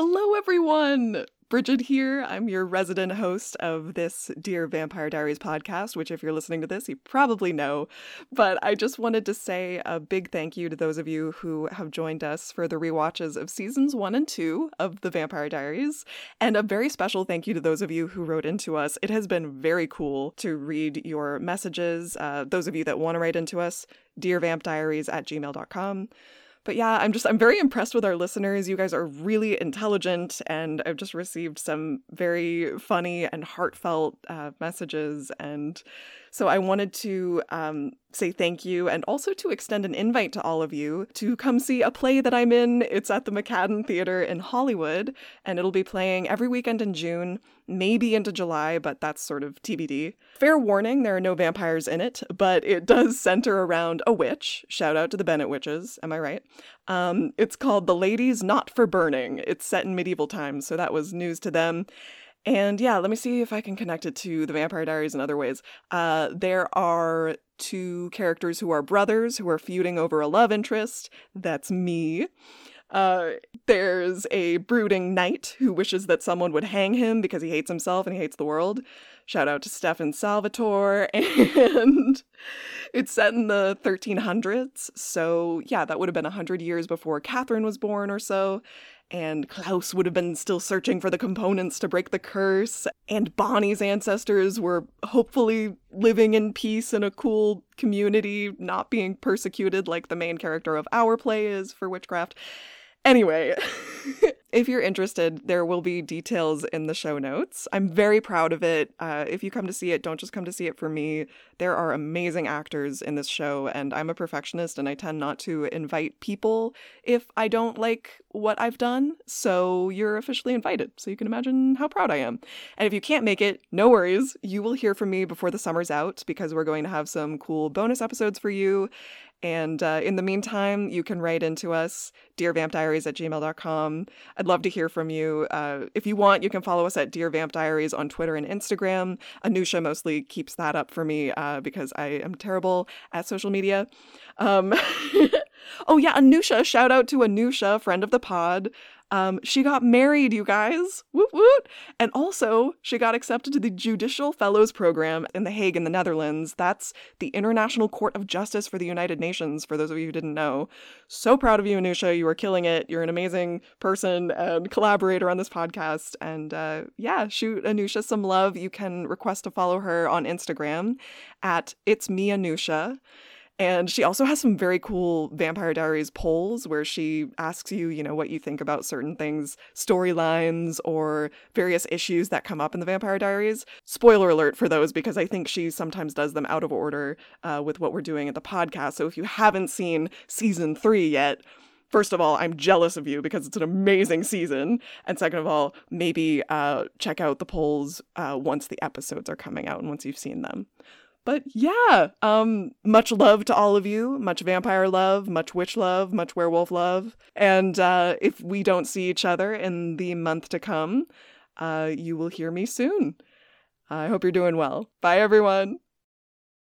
Hello, everyone. Brigid here. I'm your resident host of this Dear Vampire Diaries podcast, which if you're listening to this, you probably know. But I just wanted to say a big thank you to those of you who have joined us for the rewatches of seasons 1 and 2 of The Vampire Diaries. And a very special thank you to those of you who wrote into us. It has been very cool to read your messages. Those of you that want to write into us, dearvampdiaries@gmail.com. But yeah, I'm very impressed with our listeners. You guys are really intelligent, and I've just received some very funny and heartfelt messages. And so I wanted to say thank you, and also to extend an invite to all of you to come see a play that I'm in. It's at the McCadden Theater in Hollywood, and it'll be playing every weekend in June, maybe into July, but that's sort of TBD. Fair warning, there are no vampires in it, but it does center around a witch. Shout out to the Bennett witches, am I right? It's called The Ladies Not for Burning. It's set in medieval times, so that was news to them. And yeah, let me see if I can connect it to The Vampire Diaries in other ways. There are two characters who are brothers who are feuding over a love interest. That's me. There's a brooding knight who wishes that someone would hang him because he hates himself and he hates the world. Shout out to Stefan Salvatore. And it's set in the 1300s. So yeah, that would have been 100 years before Catherine was born or so. And Klaus would have been still searching for the components to break the curse. And Bonnie's ancestors were hopefully living in peace in a cool community, not being persecuted like the main character of our play is for witchcraft. Anyway, if you're interested, there will be details in the show notes. I'm very proud of it. If you come to see it, don't just come to see it for me. There are amazing actors in this show, and I'm a perfectionist, and I tend not to invite people if I don't like what I've done. So you're officially invited, so you can imagine how proud I am. And if you can't make it, no worries. You will hear from me before the summer's out, because we're going to have some cool bonus episodes for you. And in the meantime, you can write into us, dearvampdiaries@gmail.com. I'd love to hear from you. If you want, you can follow us at Dear Vamp Diaries on Twitter and Instagram. Anusha mostly keeps that up for me because I am terrible at social media. Oh yeah, Anusha. Shout out to Anusha, friend of the pod. She got married, you guys. Woot woot. And also, she got accepted to the Judicial Fellows Program in The Hague in the Netherlands. That's the International Court of Justice for the United Nations, for those of you who didn't know. So proud of you, Anusha. You are killing it. You're an amazing person and collaborator on this podcast. And yeah, shoot Anusha some love. You can request to follow her on Instagram at It's Me Anusha. And she also has some very cool Vampire Diaries polls where she asks you, you know, what you think about certain things, storylines, or various issues that come up in the Vampire Diaries. Spoiler alert for those, because I think she sometimes does them out of order with what we're doing at the podcast. So if you haven't seen season 3 yet, first of all, I'm jealous of you because it's an amazing season. And second of all, maybe check out the polls once the episodes are coming out and once you've seen them. But yeah, much love to all of you, much vampire love, much witch love, much werewolf love. And if we don't see each other in the month to come, you will hear me soon. I hope you're doing well. Bye, everyone.